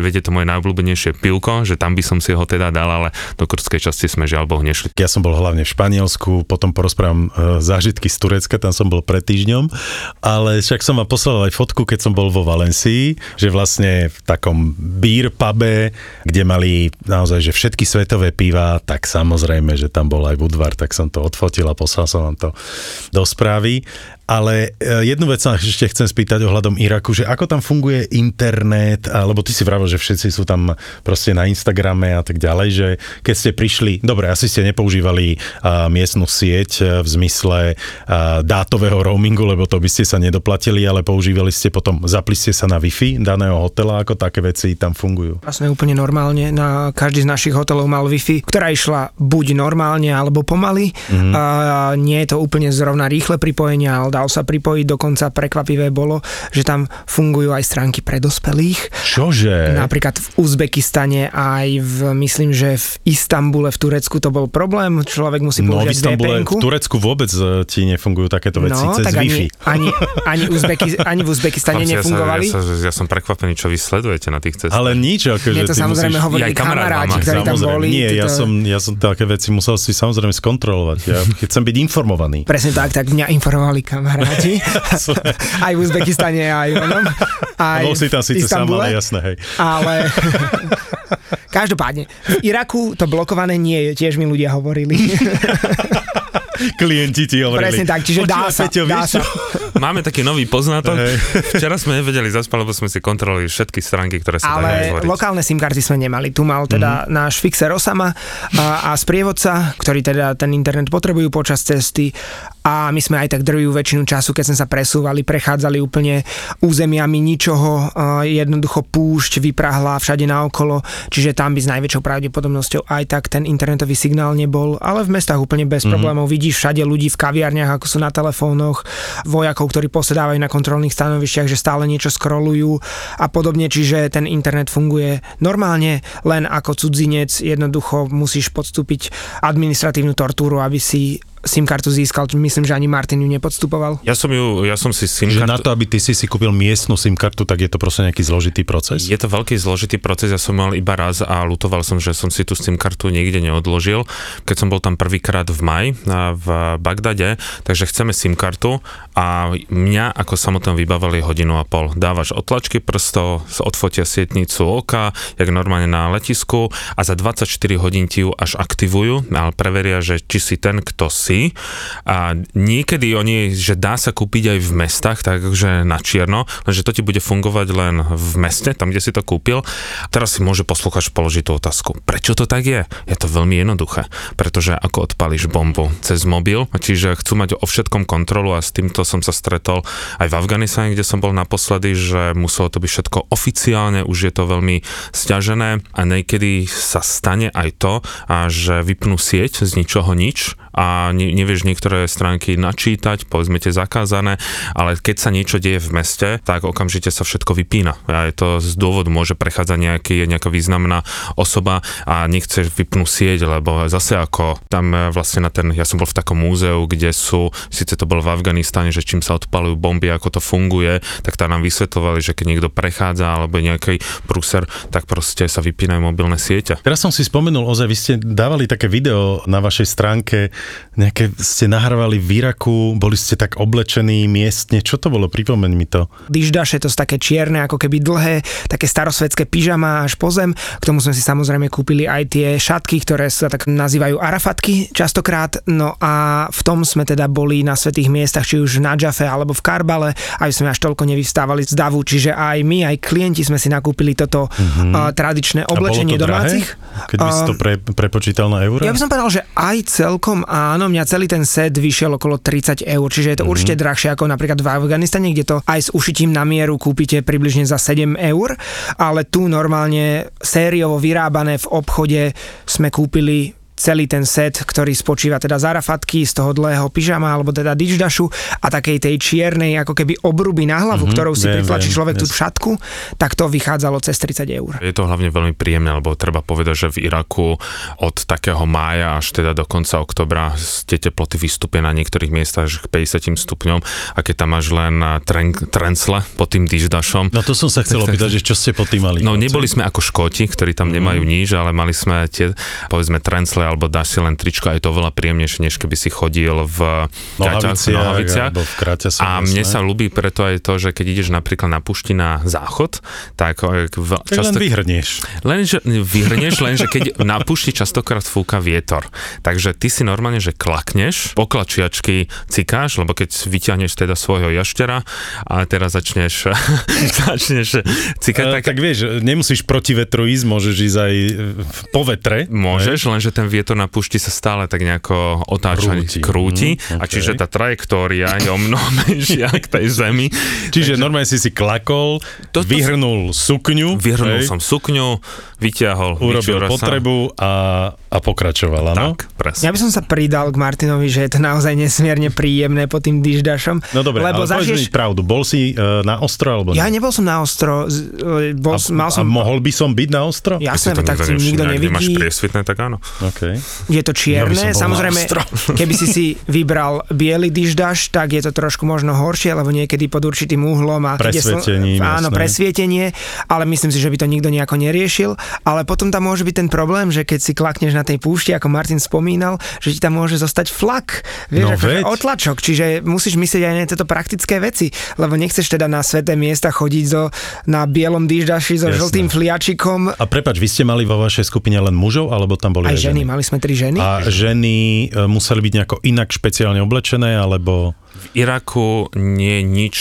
viete, to moje najobľúbenejšie pivko, že tam by som si ho teda dal, ale do kurdskej časti sme žiaľ Bohu nešli. Ja som bol hlavne v Španielsku, potom porozprávam e, zážitky z Turecka, tam som bol pred týždňom, ale však som vám poslal aj fotku, keď som bol vo Valencii, že vlastne v takom beer pube, kde mali naozaj, že všetky svetové piva, tak samozrejme, že tam bol aj Budvar, tak som to odfotil a poslal som vám to do správy. Ale jednu vec sa ešte chcem spýtať ohľadom Iraku, že ako tam funguje internet, alebo ty si vravel, že všetci sú tam proste na Instagrame a tak ďalej, že keď ste prišli, dobre, asi ste nepoužívali uh, miestnu sieť uh, v zmysle uh, dátového roamingu, lebo to by ste sa nedoplatili, ale používali ste potom, zapli ste sa na Wi-Fi daného hotela, ako také veci tam fungujú. Vlastne úplne normálne, na každý z našich hotelov mal Wi-Fi, ktorá išla buď normálne, alebo pomaly. Mm. A nie je to úplne zrovna rýchle pripojenie, ale dal sa pripojiť, dokonca prekvapivé bolo, že tam fungujú aj stránky pre dospelých. Čože? Napríklad v Uzbekistane aj v, myslím, že v Istanbule, v Turecku to bol problém, človek musí použiť vé pé en-ku. No, v Istanbule, v Turecku vôbec ti nefungujú takéto veci no, cez tak Wi-Fi. Ani, ani, ani, Uzbeki, ani v Uzbekistane Chlapci, nefungovali. Ja, sa, ja, sa, ja som prekvapený, čo vy sledujete na tých cestách. Ale nič, akože mne to samozrejme musíš... hovorili kamaráti, ktorí tam boli. Nie, ja som, ja som také veci musel si samozrejme skontrolovať. Ja chcem byť informovaný. Presne tak, tak mňa informovali kam hráči. Aj v Uzbekistane, aj v onom. Aj bol si tam síce sám, ale jasné, hej. Ale... Každopádne, v Iraku to blokované nie je, tiež mi ľudia hovorili. Klienti ti hovorili. Presne tak, čiže dá sa, Peťo, dá sa. Máme taký nový poznatok. Hey. Včera sme nevedeli zaspať, lebo sme si kontrolovali všetky stránky, ktoré sa dajú zvoriť. Ale lokálne SIM-karty sme nemali. Tu mal teda mm-hmm. náš fixer Osama a, a sprievodca, ktorí teda ten internet potrebujú počas cesty a my sme aj tak drvivú väčšinu času, keď sme sa presúvali, prechádzali úplne územiami ničoho, jednoducho púšť vyprahla všade naokolo, čiže tam by s najväčšou pravdepodobnosťou aj tak ten internetový signál nebol, ale v mestách úplne bez mm-hmm. problémov. Vidíš všade ľudí v kaviarniach, ako sú na telefónoch, vojakov, ktorí posedávajú na kontrolných stanovišťach, že stále niečo scrollujú a podobne, čiže ten internet funguje normálne, len ako cudzinec jednoducho musíš podstúpiť administratívnu tortúru, aby si SIM kartu získal, myslím, že ani Martin ju nepodstupoval. Ja som ju, ja som si SIM kartu... Že na to, aby ty si si kúpil miestnu SIM kartu, tak je to proste nejaký zložitý proces? Je to veľký zložitý proces, ja som mal iba raz a ľutoval som, že som si tú SIM kartu niekde neodložil, keď som bol tam prvýkrát v maji v Bagdade, takže chceme SIM kartu a mňa ako samotného vybavili hodinu a pol. Dávaš otlačky prstov, odfotia sietnicu oka, jak normálne na letisku a za dvadsaťštyri hodín ti ju až aktivujú, ale preveria, že či si ten, kto si. A niekedy oni, že dá sa kúpiť aj v mestách, takže na čierno, lenže to ti bude fungovať len v meste, tam, kde si to kúpil. Teraz si môže posluchač položiť tú otázku. Prečo to tak je? Je to veľmi jednoduché, pretože ako odpalíš bombu cez mobil, čiže chcú mať o všetkom kontrolu a s týmto som sa stretol aj v Afganistane, kde som bol naposledy, že muselo to byť všetko oficiálne, už je to veľmi sťažené a niekedy sa stane aj to, že vypnú sieť z ničoho nič a nevieš niektoré stránky načítať, povedzme tie zakázané, ale keď sa niečo deje v meste, tak okamžite sa všetko vypína. A je to z dôvodu, môže prechádzať nejaký, nejaká významná osoba a nechce vypnúť sieť, lebo zase ako tam vlastne na ten, ja som bol v takom múzeu, kde sú, síce to bolo v Afganistane, že čím sa odpalujú bomby, ako to funguje, tak tam nám vysvetlovali, že keď niekto prechádza alebo nejaký prúser, tak proste sa vypínajú mobilné siete. Teraz som si spomenul, ozaj, vy ste dávali také video na vašej stránke, nejaké ste nahrávali v Iraku, boli ste tak oblečení miestne, čo to bolo? Pripomeň mi to. Diždaše, to sú také čierne, ako keby dlhé, také starosvedské pyžama až po zem. K tomu sme si samozrejme kúpili aj tie šatky, ktoré sa tak nazývajú arafatky častokrát, no a v tom sme teda boli na svätých miestach, či už na Džafe alebo v Karbale, aj sme až toľko nevystávali z davu, čiže aj my, aj klienti sme si nakúpili toto mm-hmm. uh, tradičné oblečenie domácich. Keď by si to pre, prepočítal na eurá? Ja by som povedal, že aj celkom áno, mňa celý ten set vyšiel okolo tridsať eur, čiže je to mm-hmm. určite drahšie ako napríklad v Afganistane, kde to aj s ušitím na mieru kúpite približne za sedem eur, ale tu normálne sériovo vyrábané v obchode sme kúpili celý ten set, ktorý spočíva teda z arafatky, z toho dlhého pyžama alebo teda diždašu a takej tej čiernej ako keby obruby na hlavu, mm-hmm, ktorou si viem, pritlačí človek viem, tú šatku, tak to vychádzalo cez tridsať eur. Je to hlavne veľmi príjemné, lebo treba povedať, že v Iraku od takého mája až teda do konca oktobra tie teploty vystúpia na niektorých miestach až k päťdesiat stupňom a keď tam máš len tren, trencle pod tým diždašom. No to som sa chcel opýtať, že čo ste pod tým mali? No neboli sme ako Škóti, ktorí tam nemajú nič, ale mali sme tie povedzme trencle alebo dáš si len tričko, aj to veľa príjemnejšie, než keby si chodil v nohaviciach. A mne sa ľúbi preto aj to, že keď ideš napríklad na púšti na záchod, tak v, často... Len vyhrnieš. Len, že vyhrnieš, lenže keď na púšti častokrát fúka vietor. Takže ty si normálne, že klakneš, poklačiačky cikáš, lebo keď vyťahneš teda svojho jaštera a teraz začneš začneš cikať. Tak... tak vieš, nemusíš proti vetru ísť, môžeš ísť aj po vetre. Môžeš, lenže ten vietor to na púšti sa stále tak nejako otáča, krúti, mm, okay. A čiže tá trajektória je o mnoho menšia k tej zemi. Čiže takže... normálne si si klakol, toto vyhrnul sukňu. Vyhrnul hej. som sukňu, vyťahol, urobil potrebu a, a pokračovala. Tak, no? Presne. Ja by som sa pridal k Martinovi, že je to naozaj nesmierne príjemné pod tým diždašom. No dobre, ale zažieš... povieš mi pravdu, bol si uh, na ostro alebo nie? Ja nebol som na ostro. Uh, bol, a, mal som... a mohol by som byť na ostro? Jasné, tak si nikto nevidí. Máš priesvitné, tak áno. Okay. Je to čierne, ja samozrejme, keby si si vybral biely diždaš, tak je to trošku možno horšie, lebo niekedy pod určitým uhlom a presvietenie, sl- áno, presvietenie, ale myslím si, že by to nikto nejako neriešil, ale potom tam môže byť ten problém, že keď si klakneš na tej púšti, ako Martin spomínal, že ti tam môže zostať flak, vieš, no akože otlačok, čiže musíš myslieť aj na tieto praktické veci, lebo nechceš teda na sveté miesta chodiť do, na bielom diždaši so jasné. žltým fliačikom. A prepáč, vy ste mali vo vašej skupine len mužov, alebo tam boli aj, aj ženy? ženy? Mali sme tri ženy. A ženy museli byť nejako inak špeciálne oblečené, alebo... V Iraku nie je nič,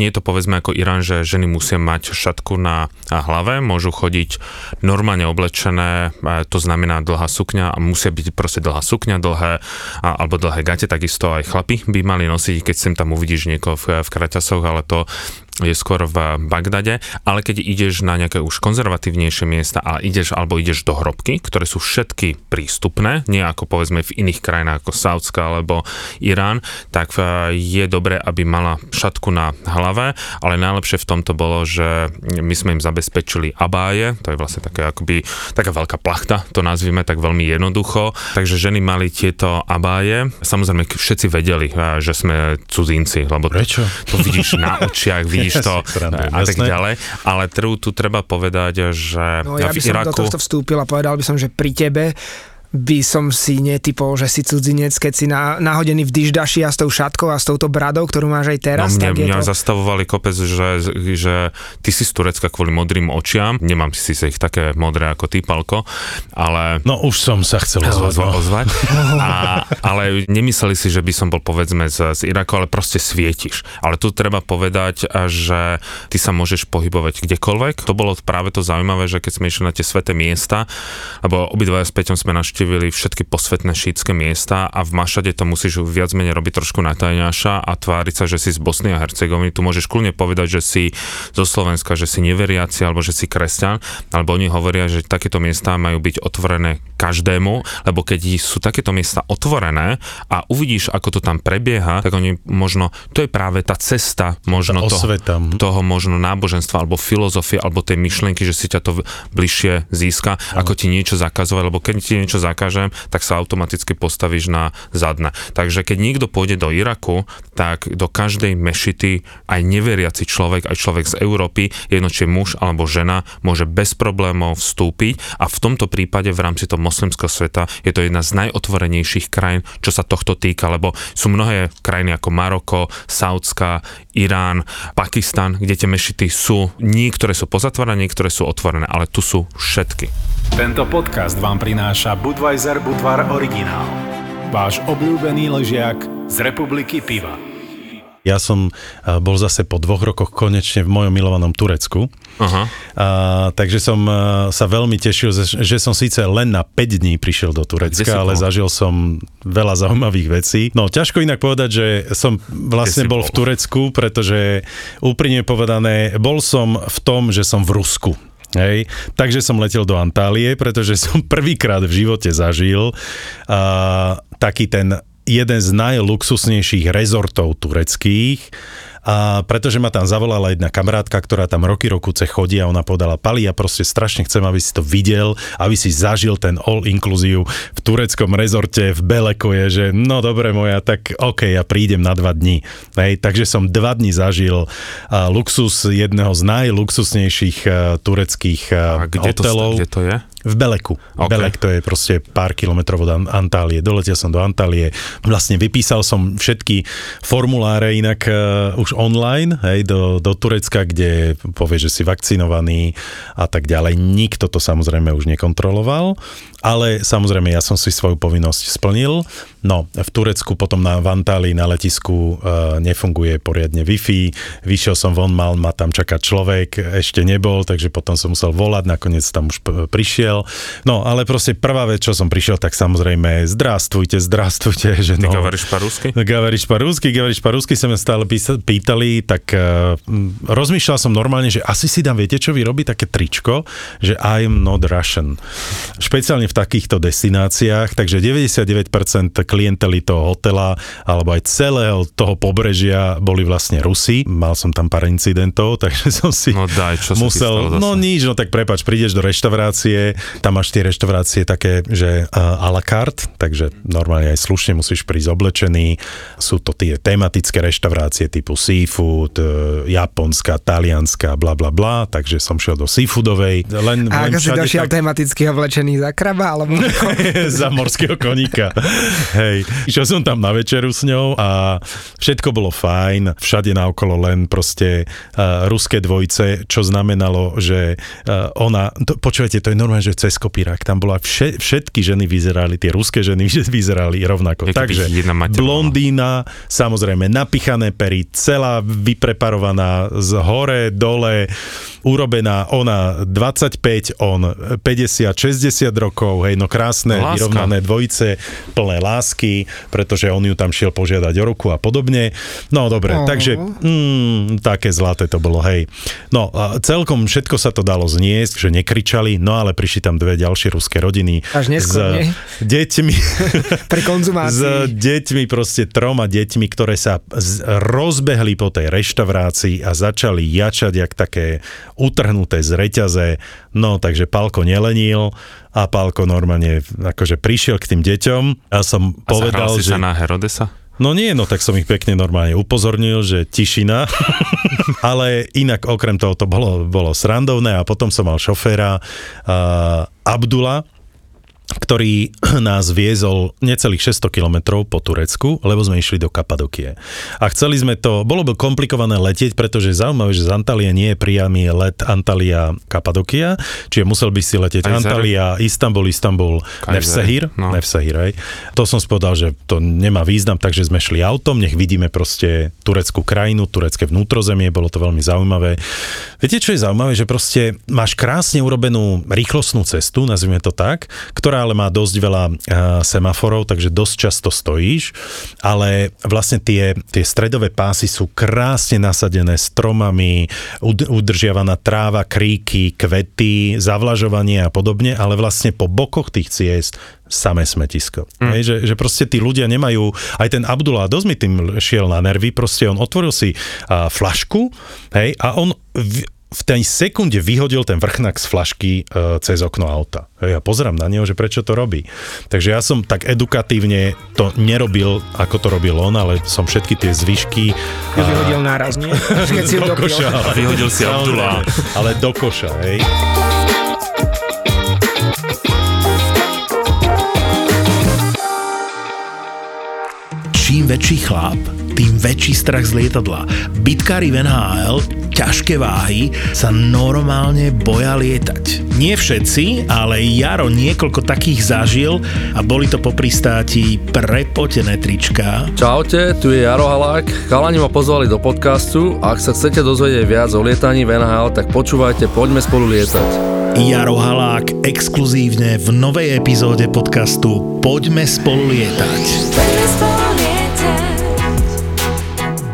nie je to povedzme ako Irán, že ženy musia mať šatku na hlave, môžu chodiť normálne oblečené, to znamená dlhá sukňa a musia byť proste dlhá sukňa, dlhé alebo dlhé gate, takisto aj chlapi by mali nosiť, keď sem tam uvidíš niekoho v, v kraťasoch, ale to je skôr v Bagdade, ale keď ideš na nejaké už konzervatívnejšie miesta a ideš alebo ideš do hrobky, ktoré sú všetky prístupné, nie ako povedzme v iných krajinách ako Saudská alebo Irán, tak je dobré, aby mala šatku na hlave, ale najlepšie v tomto bolo, že my sme im zabezpečili abáje, to je vlastne také akoby taká veľká plachta, to nazvime tak veľmi jednoducho, takže ženy mali tieto abáje, samozrejme všetci vedeli, že sme cudzinci, lebo to, to vidíš na očiach, vidíš to a tak ďalej, ale tu, tu treba povedať, že no, ja by som Iraku... do tohto vstúpil a povedal by som, že pri tebe by som si netypol, že si cudzinec, keď si na, nahodený v diždaši a s tou šatkou a s touto bradou, ktorú máš aj teraz. No mňa, tak je mňa to... zastavovali kopec, že, že ty si z Turecka kvôli modrým očiam, nemám si sa ich také modré ako ty, Palko, ale... No už som sa chcel ozvať. No. ozvať. A, ale nemysleli si, že by som bol povedzme z, z Iraku, ale proste svietiš. Ale tu treba povedať, že ty sa môžeš pohybovať kdekoľvek. To bolo práve to zaujímavé, že keď sme išli na tie sveté miesta, lebo obidvaja s Peťom sme naštívili všetky posvetné šítske miesta a v Mašade to musíš viac menej robiť trošku natajňaša a tváriť sa, že si z Bosny a Hercegoviny. Tu môžeš kľudne povedať, že si zo Slovenska, že si neveriaci alebo že si kresťan, alebo oni hovoria, že takéto miesta majú byť otvorené každému, lebo keď sú takéto miesta otvorené a uvidíš, ako to tam prebieha, tak oni možno, to je práve tá cesta možno toho, toho možno náboženstva alebo filozofie, alebo tej myšlienky, že si ťa to bližšie získa, ako ti niečo zakazovať, lebo keď ti niečo zakážem, tak sa automaticky postavíš na zadne. Takže keď niekto pôjde do Iraku, tak do každej mešity aj neveriaci človek, aj človek z Európy, jedno či muž alebo žena, môže bez problémov vstúpiť a v tomto prípade v rámci toho moslimského sveta je to jedna z najotvorenejších krajín, čo sa tohto týka, lebo sú mnohé krajiny ako Maroko, Saudská, Irán, Pakistan, kde tie mešity sú, niektoré sú pozatvorené, niektoré sú otvorené, ale tu sú všetky. Tento podcast vám prináša Budweiser Budvar Originál. Váš obľúbený ležiak z Republiky Piva. Ja som bol zase po dvoch rokoch konečne v mojom milovanom Turecku. Aha. A, takže som sa veľmi tešil, že som síce len na päť dní prišiel do Turecka, ale zažil som veľa zaujímavých vecí. No, ťažko inak povedať, že som vlastne bol, bol v Turecku, pretože úprimne povedané, bol som v tom, že som v Rusku. Hej. Takže som letel do Antálie, pretože som prvýkrát v živote zažil uh, taký ten jeden z najluxusnejších rezortov tureckých. A pretože ma tam zavolala jedna kamarátka, ktorá tam roky rokuce chodí a ona povedala, Pali, ja proste strašne chcem, aby si to videl, aby si zažil ten all inclusive v tureckom rezorte v Beleku je, že no dobre moja, tak okej, okay, ja prídem na dva dni. Hej, takže som dva dni zažil a, luxus jedného z najluxusnejších a, tureckých a, a kde hotelov. To, kde to je? V Beleku. Okay. Belek to je proste pár kilometrov od Antálie. Doletel som do Antálie. Vlastne vypísal som všetky formuláre inak uh, už online, hej, do, do Turecka, kde povie, že si vakcinovaný a tak ďalej. Nikto to samozrejme už nekontroloval, ale samozrejme ja som si svoju povinnosť splnil. No, v Turecku potom na Antálii na letisku uh, nefunguje poriadne Wi-Fi. Vyšiel som von, mal ma tam čakať človek, ešte nebol, takže potom som musel volať, nakoniec tam už p- prišiel. No, ale proste prvá vec, čo som prišiel, tak samozrejme, zdravstvujte, zdravstvujte. Že no, ty gavaríš po rusky? Gavaríš po rusky, gavaríš po rusky, sa ma stále pýtali, tak uh, rozmýšľal som normálne, že asi si dám, viete čo, vyrobí také tričko, že I'm not Russian. Špeciálne v takýchto destináciách, takže deväťdesiatdeväť percent klienteli toho hotela, alebo aj celého toho pobrežia boli vlastne Rusi. Mal som tam pár incidentov, takže som si no daj, čo musel, no nič, no tak prepáč, prídeš do reštaurácie, tam máš tie reštaurácie také, že a la carte, takže normálne aj slušne musíš prísť oblečený. Sú to tie tematické reštaurácie typu seafood, japonská, talianská, bla bla bla, takže som šiel do seafoodovej. Len, a len ako si došiel tak... tematicky oblečený za kraba, alebo... za morského koníka. Hej. Išiel som tam na večeru s ňou a všetko bolo fajn, všade naokolo len proste uh, ruské dvojce, čo znamenalo, že uh, ona, to, počujete, to je normálne, že cez kopírak. Tam bola vše, všetky ženy vyzerali, tie ruské ženy vyzerali rovnako. Takže blondína, samozrejme napichané pery, celá vypreparovaná z hore, dole, urobená ona dvadsaťpäť, on päťdesiat, šesťdesiat rokov, hej, no krásne, láska. Vyrovnané dvojice, plné lásky. lásky, pretože on ju tam šiel požiadať o ruku a podobne. No dobre, uh-huh. takže mm, také zlaté to bolo, hej. No celkom všetko sa to dalo zniesť, že nekričali, no ale prišli tam dve ďalšie ruské rodiny. Až neskôr, s deťmi. Pri konzumácii. S deťmi, proste troma deťmi, ktoré sa z- rozbehli po tej reštaurácii a začali jačať jak také utrhnuté z reťaze. No takže Palko nelenil a Palko normálne akože prišiel k tým deťom a som a povedal, že... A zahral si sa na Herodesa? No nie, no tak som ich pekne normálne upozornil, že tišina, ale inak okrem toho to bolo, bolo srandovné a potom som mal šoféra uh, Abdula, ktorý nás viezol necelých šesťsto kilometrov po Turecku, lebo sme išli do Kapadokie. A chceli sme to, bolo by komplikované letieť, pretože zaujímavé, že z Antalie nie je priamy let Antalia-Kapadokia, čiže musel by si letieť Kajzer. Antalia, Istanbul, Istanbul, Nevşehir, no. Nevşehir, hej. To som spodal, že to nemá význam, takže sme šli autom, nech vidíme proste tureckú krajinu, turecké vnútrozemie, bolo to veľmi zaujímavé. Viete, čo je zaujímavé, že proste máš krásne urobenú rýchlostnú cestu, nazvime to tak, ktorá ale má dosť veľa uh, semaforov, takže dosť často stojíš, ale vlastne tie, tie stredové pásy sú krásne nasadené stromami, ud- udržiavaná tráva, kríky, kvety, zavlažovanie a podobne, ale vlastne po bokoch tých ciest samé smetisko. Mm. Hej, že, že proste tí ľudia nemajú, aj ten Abdullah dosť mi tým šiel na nervy, proste on otvoril si uh, flašku, hej, a on... V- v tej sekunde vyhodil ten vrchnák z flašky e, cez okno auta. Ja pozerám na neho, že prečo to robí. Takže ja som tak edukatívne to nerobil, ako to robil on, ale som všetky tie zvyšky... Keď a... vyhodil náraz, nie? Keď si do koša. Ale... Vyhodil si Abdullah. Ale do koša, hej. Čím väčší chlap, tým väčší strach z lietadla. Bitkári v en há el, ťažké váhy, sa normálne boja lietať. Nie všetci, ale Jaro niekoľko takých zažil a boli to po pristáti prepotené trička. Čaute, tu je Jaro Halák. Chalani ma pozvali do podcastu. Ak sa chcete dozvedieť viac o lietaní v en há el, tak počúvajte, poďme spolu lietať. Jaro Halák exkluzívne v novej epizóde podcastu Poďme spolu lietať.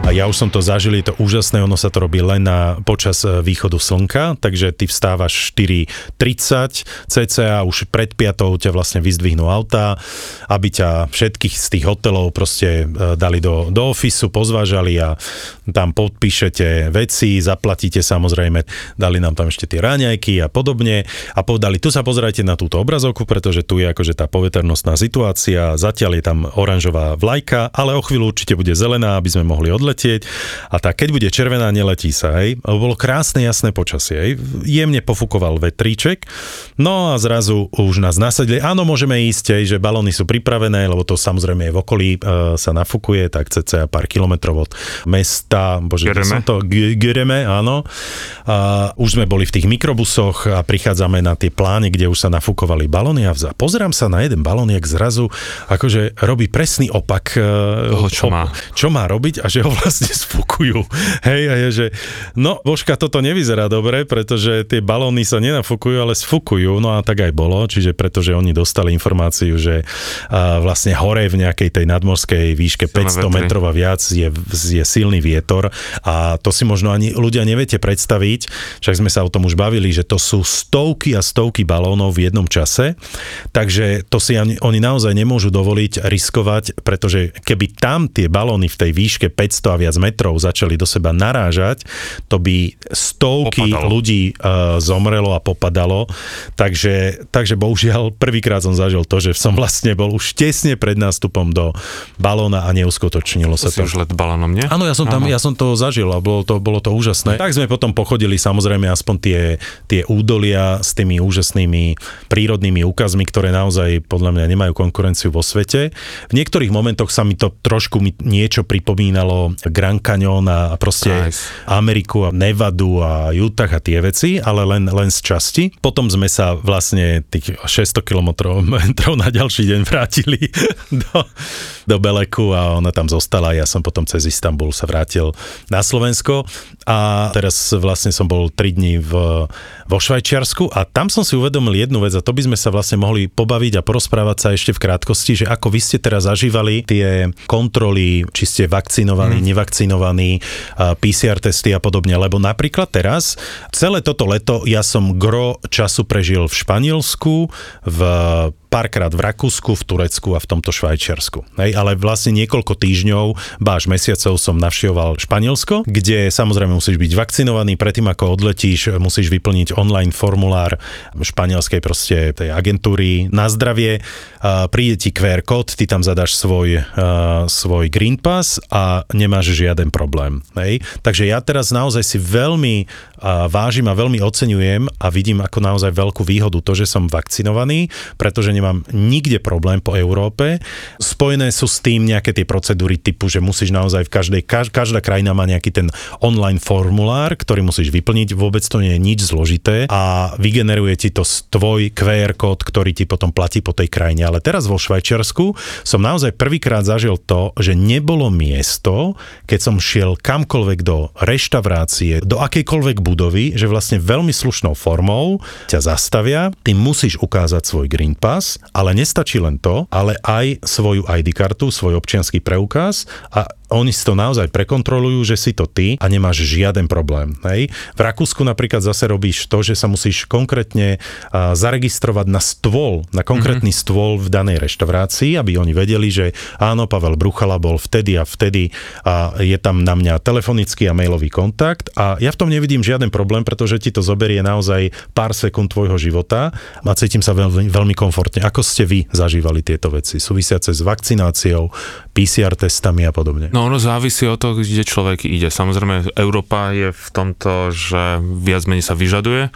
A ja už som to zažil, je to úžasné, ono sa to robí len na, počas východu slnka, takže ty vstávaš štyri tridsať cca, už pred piatou ťa vlastne vyzdvihnú autá, aby ťa všetkých z tých hotelov proste dali do, do ofisu, pozvážali a tam podpíšete veci, zaplatíte samozrejme, dali nám tam ešte tie raňajky a podobne a povedali, tu sa pozerajte na túto obrazovku, pretože tu je akože tá poveternostná situácia, zatiaľ je tam oranžová vlajka, ale o chvíľu určite bude zelená, aby sme mohli odletieť. A tak, keď bude červená, neletí sa, hej. Bolo krásne, jasné počasie, hej. Jemne pofúkoval vetríček, no a zrazu už nás nasadili. Áno, môžeme ísť, hej, že balóny sú pripravené, lebo to samozrejme je v okolí, e, sa nafúkuje, tak cca pár kilometrov od mesta, bože, kde som to, Göreme, áno. A už sme boli v tých mikrobusoch a prichádzame na tie pláne, kde už sa nafúkovali balóny a vza. Pozerám sa na jeden balón, jak zrazu akože robí presný opak, e, toho, čo, op- má. čo má robiť a že ho vlastne sfúkujú. Hej, a je, že no, Božka, toto nevyzerá dobre, pretože tie balóny sa nenafúkujú, ale sfúkujú, no a tak aj bolo, čiže pretože oni dostali informáciu, že a, vlastne hore v nejakej tej nadmorskej výške päťsto metrov a viac je, je silný vietor a to si možno ani ľudia neviete predstaviť, však sme sa o tom už bavili, že to sú stovky a stovky balónov v jednom čase, takže to si ani, oni naozaj nemôžu dovoliť riskovať, pretože keby tam tie balóny v tej výške päťsto a viac metrov začali do seba narážať, to by stovky popadalo. ľudí uh, zomrelo a popadalo. Takže, takže bohužiaľ, prvýkrát som zažil to, že som vlastne bol už tesne pred nástupom do balóna a neuskutočnilo to sa to. To si už let balónom, nie? Áno, ja som tam, ja som to zažil a bolo to, bolo to úžasné. Tak sme potom pochodili samozrejme aspoň tie, tie údolia s tými úžasnými prírodnými úkazmi, ktoré naozaj podľa mňa nemajú konkurenciu vo svete. V niektorých momentoch sa mi to trošku mi niečo pripomínalo Grand Canyon a proste nice. Ameriku a Nevadu a Utah a tie veci, ale len, len z časti. Potom sme sa vlastne tých šesťsto kilometrov na ďalší deň vrátili do, do Beleku a ona tam zostala. Ja som potom cez Istanbul sa vrátil na Slovensko a teraz vlastne som bol tri dni v, vo Švajčiarsku a tam som si uvedomil jednu vec a to by sme sa vlastne mohli pobaviť a porozprávať sa ešte v krátkosti, že ako vy ste teraz zažívali tie kontroly, či ste vakcinovaní, mm. nevakcinovaní, pé cé er testy a podobne, lebo napríklad teraz celé toto leto ja som gro času prežil v Španielsku, v párkrát v Rakúsku, v Turecku a v tomto Švajčiarsku. Hej, ale vlastne niekoľko týždňov, ba až mesiacov som navštevoval Španielsko, kde samozrejme musíš byť vakcinovaný, predtým ako odletíš, musíš vyplniť online formulár španielskej proste tej agentúry na zdravie, príde ti kú er kód, ty tam zadáš svoj, svoj Green Pass a nemáš žiaden problém. Hej. Takže ja teraz naozaj si veľmi vážim a veľmi oceňujem a vidím ako naozaj veľkú výhodu to, že som vakcinovaný, pretože nemám mám nikde problém po Európe. Spojené sú s tým nejaké tie procedúry typu, že musíš naozaj v každej, každá krajina má nejaký ten online formulár, ktorý musíš vyplniť, vôbec to nie je nič zložité a vygeneruje ti to tvoj kú er kód, ktorý ti potom platí po tej krajine. Ale teraz vo Švajčiarsku som naozaj prvýkrát zažil to, že nebolo miesto, keď som šiel kamkoľvek do reštaurácie, do akejkoľvek budovy, že vlastne veľmi slušnou formou ťa zastavia, ty musíš ukázať svoj Green Pass, ale nestačí len to, ale aj svoju í dé kartu, svoj občiansky preukaz a oni si to naozaj prekontrolujú, že si to ty a nemáš žiaden problém. Hej. V Rakúsku napríklad zase robíš to, že sa musíš konkrétne a, zaregistrovať na stôl, na konkrétny mm-hmm. stôl v danej reštaurácii, aby oni vedeli, že áno, Pavel Bruchala bol vtedy a vtedy a je tam na mňa telefonický a mailový kontakt a ja v tom nevidím žiaden problém, pretože ti to zoberie naozaj pár sekúnd tvojho života a cítim sa veľmi, veľmi komfortne. Ako ste vy zažívali tieto veci súvisiace s vakcináciou, pé cé er testami a podobne? No ono závisí od toho, kde človek ide. Samozrejme, Európa je v tomto, že viac menej sa vyžaduje,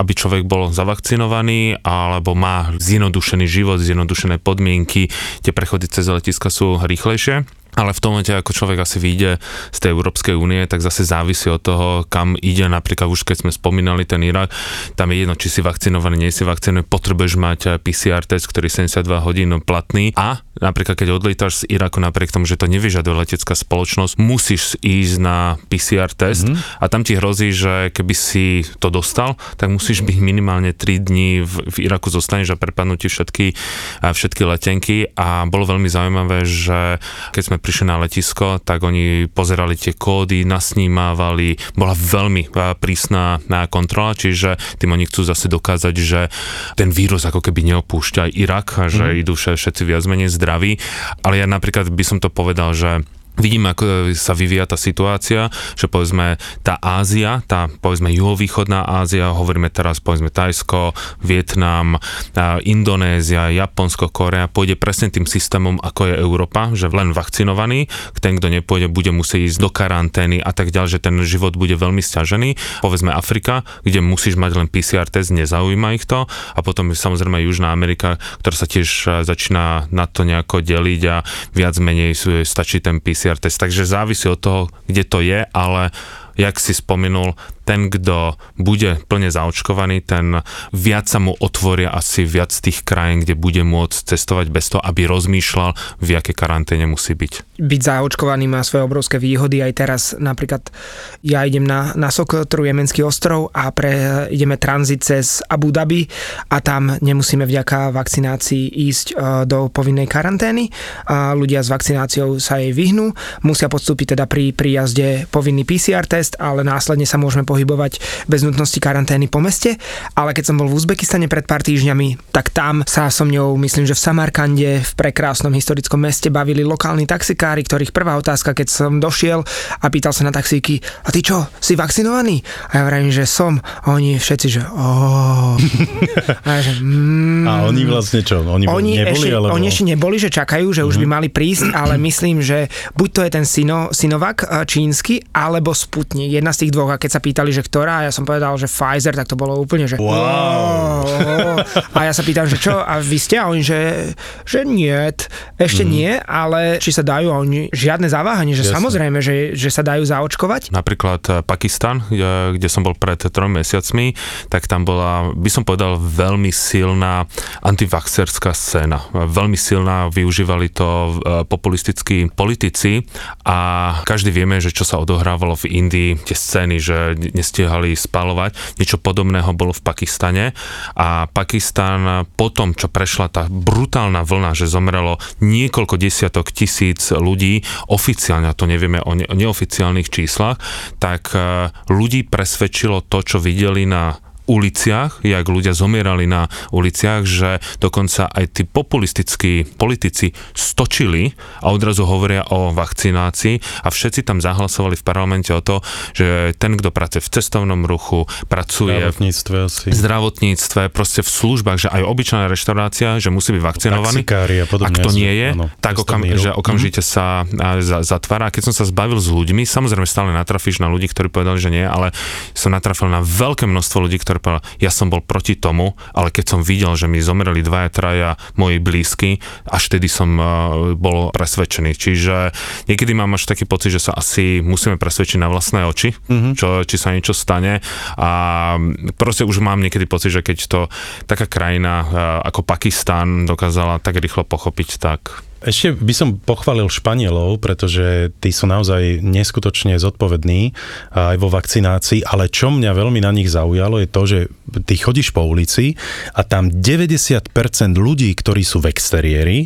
aby človek bol zavakcinovaný, alebo má zjednodušený život, zjednodušené podmienky, tie prechody cez letiska sú rýchlejšie. Ale v tom momente, ako človek asi vyjde z tej Európskej únie, tak zase závisí od toho, kam ide. Napríklad už keď sme spomínali ten Irak, tam je jedno, či si vakcinovaný, nie si vakcinovaný, potrebuješ mať pé cé er test, ktorý je sedemdesiatdva hodín platný. A napríklad keď odlietáš z Iraku, napriek tomu, že to nevyžaduje letecká spoločnosť, musíš ísť na pé cé er test mm-hmm. a tam ti hrozí, že keby si to dostal, tak musíš byť minimálne tri dni v, v Iraku zostaneš a prepadnú ti všetky, všetky letenky. A bolo veľmi zaujímavé, že keď sme prišli na letisko, tak oni pozerali tie kódy, nasnímávali, bola veľmi prísna kontrola, čiže tým oni chcú zase dokázať, že ten vírus ako keby neopúšťa Irak, že mm. idú všetci viac menej zdraví, ale ja napríklad by som to povedal, že vidím, ako sa vyvíja tá situácia, že povedzme tá Ázia, tá povedzme juhovýchodná Ázia, hovoríme teraz povedzme Tajsko, Vietnam, Indonézia, Japonsko, Korea, pôjde presne tým systémom, ako je Európa, že len vakcinovaný, ten, kto nepôjde, bude musieť ísť do karantény a tak ďalej, že ten život bude veľmi sťažený. Povedzme Afrika, kde musíš mať len pé cé er test, nezaujíma ich to a potom samozrejme Južná Amerika, ktorá sa tiež začína na to nejako deliť a viac menej stačí ten pé cé er test. Takže závisí od toho, kde to je, ale jak si spomenul, ten, kto bude plne zaočkovaný, ten viac sa mu otvoria asi viac tých krajín, kde bude môcť cestovať bez toho, aby rozmýšľal, v aké karanténe musí byť. Byť zaočkovaný má svoje obrovské výhody. Aj teraz napríklad ja idem na, na Sokotrú, Jemenský ostrov a pre, ideme tranzit cez Abu Dhabi a tam nemusíme vďaka vakcinácii ísť do povinnej karantény. A ľudia s vakcináciou sa jej vyhnú. Musia podstúpiť teda pri príjazde povinný pé cé er test, ale následne sa môžeme pohybovať bez nutnosti karantény po meste, ale keď som bol v Uzbekistane pred pár týždňami, tak tam sa so mňou, myslím, že v Samarkande, v prekrásnom historickom meste, bavili lokálni taxikári, ktorých prvá otázka, keď som došiel a pýtal sa na taxíky, a ty čo, si vakcinovaný? A ja vravím, že som. A oni všetci, že oh. A, ja, že, mm. a oni vlastne čo? Oni, oni neboli? Eši, alebo... Oni ešte neboli, že čakajú, že už mm-hmm. by mali prísť, ale myslím, že buď to je ten Sino, Sinovac čínsky, alebo Sputnik. Jedna z tých dvoch. A keď sa pýtal pýtali, že ktorá, a ja som povedal, že Pfizer, tak to bolo úplne, že wow. wow. A ja sa pýtam, že čo, a vy ste? A oni, že, že niet, ešte mm. nie, ale či sa dajú, a oni žiadne zaváhanie, že Jasne. Samozrejme, že, že sa dajú zaočkovať. Napríklad Pakistan, kde som bol pred tromi mesiacmi, tak tam bola, by som povedal, veľmi silná antivaxerská scéna. Veľmi silná, využívali to populistickí politici a každý vieme, že čo sa odohrávalo v Indii, tie scény, že nestihali spalovať. Niečo podobného bolo v Pakistane a Pakistan po tom, čo prešla tá brutálna vlna, že zomrelo niekoľko desiatok tisíc ľudí, oficiálne, to nevieme o neoficiálnych číslach, tak ľudí presvedčilo to, čo videli na uliciach, jak ľudia zomierali na uliciach, že dokonca aj tí populistickí politici stočili a odrazu hovoria o vakcinácii a všetci tam zahlasovali v parlamente o to, že ten, kto pracuje v cestovnom ruchu, pracuje v zdravotníctve, asi. zdravotníctve, proste v službách, že aj obyčajná reštaurácia, že musí byť vakcinovaný. Taxikári a podobne. Ak to nie je, áno, tak okam, že okamžite mm. sa zatvára. Keď som sa zbavil s ľuďmi, samozrejme stále natrafíš na ľudí, ktorí povedali, že nie, ale som natrafil na veľké množstvo ľudí, ktorí ja som bol proti tomu, ale keď som videl, že mi zomreli dvaja, traja moji blízky, až tedy som uh, bol presvedčený. Čiže niekedy mám až taký pocit, že sa asi musíme presvedčiť na vlastné oči, mm-hmm. čo, či sa niečo stane a proste už mám niekedy pocit, že keď to taká krajina uh, ako Pakistan dokázala tak rýchlo pochopiť, tak... Ešte by som pochválil Španielov, pretože tí sú naozaj neskutočne zodpovední aj vo vakcinácii, ale čo mňa veľmi na nich zaujalo je to, že ty chodíš po ulici a tam deväťdesiat percent ľudí, ktorí sú v exteriéri,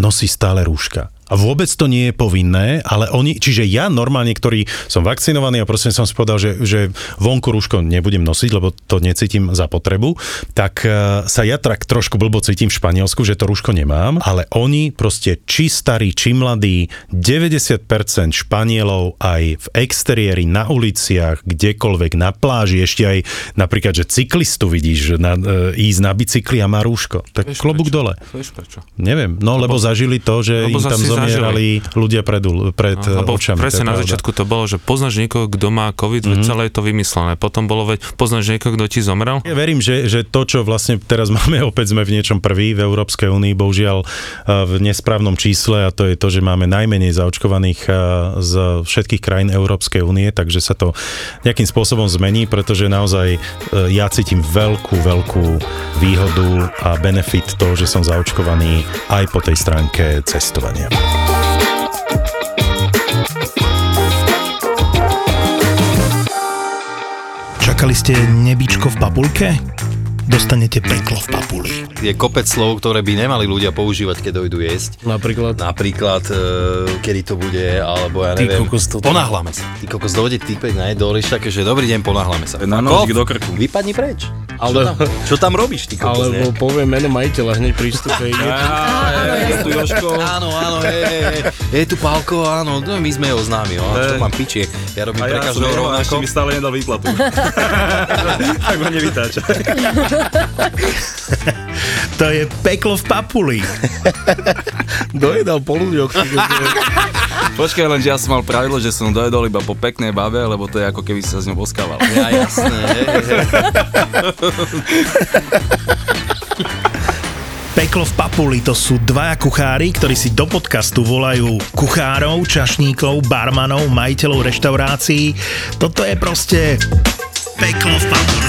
nosí stále rúška. A vôbec to nie je povinné, ale oni, čiže ja normálne, ktorý som vakcinovaný a proste som si povedal, že, že vonku rúško nebudem nosiť, lebo to necítim za potrebu, tak sa ja tak trošku blbo cítim v Španielsku, že to rúško nemám, ale oni proste či starí, či mladí, deväťdesiat percent Španielov aj v exteriéri, na uliciach, kdekoľvek, na pláži, ešte aj napríklad, že cyklistu vidíš na, e, ísť na bicykli a má rúško. Tak vieš klobúk prečo? dole. Vieš prečo? Neviem, no lebo, lebo zažili to, že im tam zomierali ľudia pred, pred no, očami. Presne na pravda. Začiatku to bolo, že poznáš niekoho, kto má COVID, mm-hmm. celé je to vymyslené. Potom bolo, veď poznáš niekoho, kto ti zomrel? Ja verím, že, že to, čo vlastne teraz máme, opäť sme v niečom prví v Európskej únii, bohužiaľ v nesprávnom čísle a to je to, že máme najmenej zaočkovaných z všetkých krajín Európskej únie, takže sa to nejakým spôsobom zmení, pretože naozaj ja cítim veľkú, veľkú výhodu a benefit toho, že som zaočkovaný aj po tej stránke cestovania. Čakali ste nebičko v papulke? Dostanete peklo v papuli. Je kopec slov, ktoré by nemali ľudia používať, keď dojdu jesť. Napríklad? Napríklad, e, kedy to bude, alebo ja neviem. Ty kokos to... Ponáhľame sa. Ty kokos dojde týpek na jedoliš také, že dobrý deň, ponáhľame sa. Na nožík do krku. Vypadni preč. Ale... Čo, tam, čo tam robíš, ty kokos? Alebo poviem meno majiteľa, hneď prístupe. Je tu Jožko. Áno, áno, je tu Pálko, áno. My sme ho známi, čo mám pičie. Ja robím pre každého rovnako. A ja som mi stále nedal výplatu. Tak ma nevytáča. To je peklo v papuli. Dojedal polúďok. Počkaj len, že ja som mal pravidlo, že som dojedol iba po peknej babe, lebo to je ako keby sa s ňou boskával. Ja, jasné. He, he. Peklo v papuli, to sú dvaja kuchári, ktorí si do podcastu volajú kuchárov, čašníkov, barmanov, majiteľov reštaurácií. Toto je proste... Peklo v papuli.